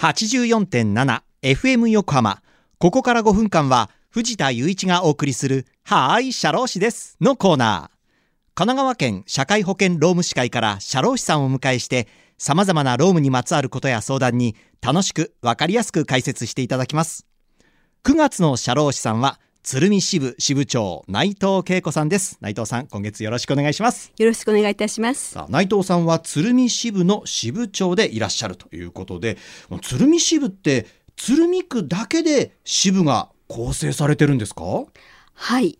84.7FM 横浜。ここから5分間は藤田雄一がお送りするはーい社労士ですのコーナー。神奈川県社会保険労務士会から社労士さんをお迎えして、さまざまな労務にまつわることや相談に楽しく分かりやすく解説していただきます。9月の社労士さんは鶴見支部支部長内藤恵子さんです。内藤さん、今月よろしくお願いします。よろしくお願いいたします。内藤さんは鶴見支部の支部長でいらっしゃるということで、鶴見支部って鶴見区だけで支部が構成されてるんですか？はい、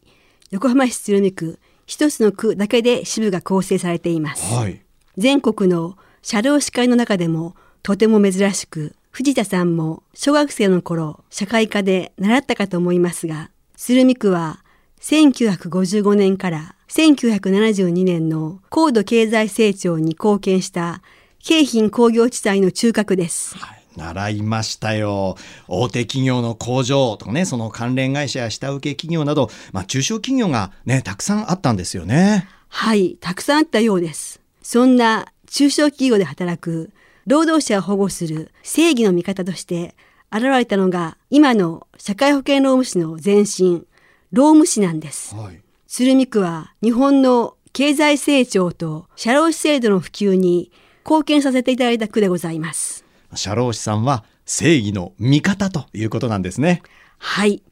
横浜市鶴見区一つの区だけで支部が構成されています。はい、全国の社労士会の中でもとても珍しく、藤田さんも小学生の頃社会科で習ったかと思いますが、鶴見区は1955年から1972年の高度経済成長に貢献した京浜工業地帯の中核です。はい、習いましたよ。大手企業の工場とかね、その関連会社や下請け企業など、中小企業がね、たくさんあったんですよね。はい、たくさんあったようです。そんな中小企業で働く労働者を保護する正義の味方として現れたのが、今の社会保険労務士の前身、労務士なんです。はい、鶴見区は日本の経済成長と社労士制度の普及に貢献させていただいた区でございます。社労士さんは正義の味方ということなんですね。はい、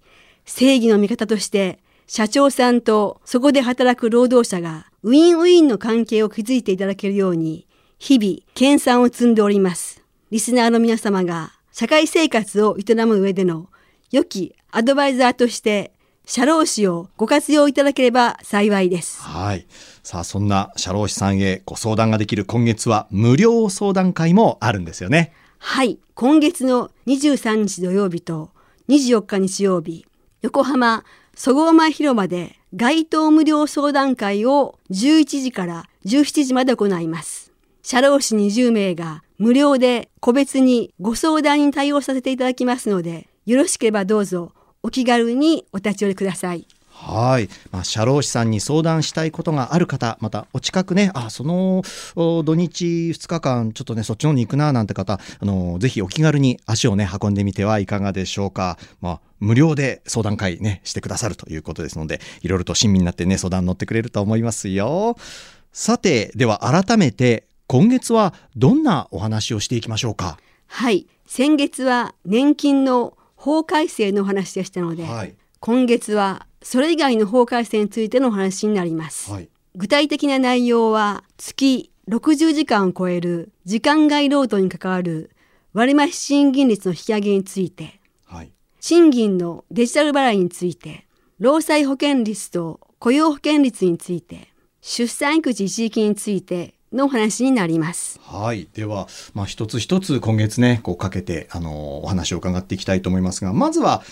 正義の味方として社長さんとそこで働く労働者がウィンウィンの関係を築いていただけるように、日々研鑽を積んでおります。リスナーの皆様が社会生活を営む上での良きアドバイザーとして社労士をご活用いただければ幸いです。はい、さあそんな社労士さんへご相談ができる今月は無料相談会もあるんですよね。はい、今月の23日土曜日と24日日曜日、横浜そごう前広場で街頭無料相談会を11時から17時まで行います。社労士20名が無料で個別にご相談に対応させていただきますので、よろしければどうぞお気軽にお立ち寄りください。はい、社労士さんに相談したいことがある方、またお近くね、その土日2日間ちょっとねそっちの方に行くななんて方、ぜひお気軽に足をね運んでみてはいかがでしょうか。無料で相談会ねしてくださるということですので、いろいろと親身になってね相談乗ってくれると思いますよ。さて、では改めて今月はどんなお話をしていきましょうか？はい、先月は年金の法改正のお話でしたので、はい、今月はそれ以外の法改正についてのお話になります。はい、具体的な内容は、月60時間を超える時間外労働に関わる割増賃金率の引き上げについて、はい、賃金のデジタル払いについて、労災保険率と雇用保険率について、出産育児一時金についての話になります。はい、では、一つ一つ今月ねこうかけてお話を伺っていきたいと思いますが、まずは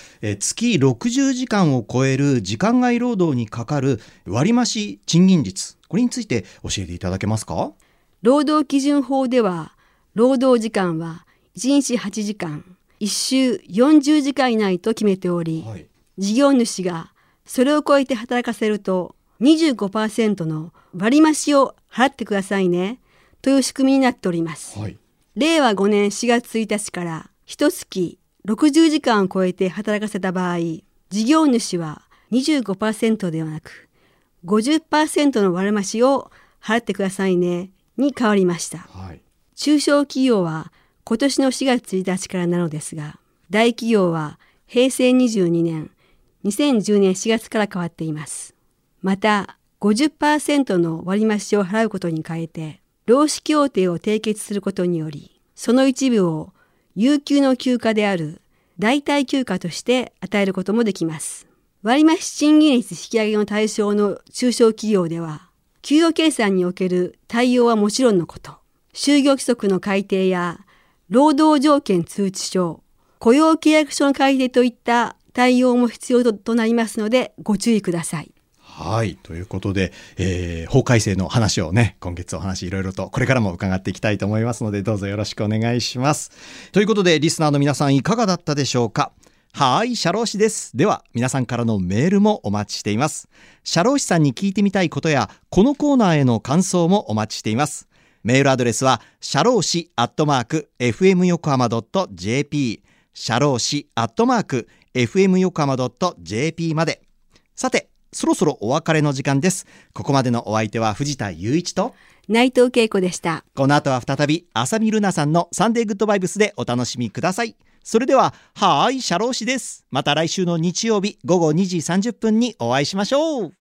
月60時間を超える時間外労働にかかる割増賃金率、これについて教えていただけますか？労働基準法では労働時間は1日8時間1週40時間以内と決めており、はい、事業主がそれを超えて働かせると25% の割増を払ってくださいねという仕組みになっております。はい、令和5年4月1日から1月60時間を超えて働かせた場合、事業主は 25% ではなく 50% の割増を払ってくださいねに変わりました。はい、中小企業は今年の4月1日からなのですが、大企業は平成22年2010年4月から変わっています。また 50% の割増を払うことに変えて、労使協定を締結することにより、その一部を有給の休暇である代替休暇として与えることもできます。割増賃金率引き上げの対象の中小企業では、給与計算における対応はもちろんのこと、就業規則の改定や労働条件通知書、雇用契約書の改定といった対応も必要となりますので、ご注意ください。はい、ということで、法改正の話をね、今月お話いろいろとこれからも伺っていきたいと思いますので、どうぞよろしくお願いします。ということで、リスナーの皆さんいかがだったでしょうか？はい、社労士です。では、皆さんからのメールもお待ちしています。社労士さんに聞いてみたいことや、このコーナーへの感想もお待ちしています。メールアドレスは社労士@fmyokohama.jp 社労士@fmyokohama.jp まで。さて、そろそろお別れの時間です。ここまでのお相手は藤田雄一と内藤恵子でした。この後は再び浅見ルナさんのサンデーグッドバイブスでお楽しみください。それでは、はーい、社労士です。また来週の日曜日午後2時30分にお会いしましょう。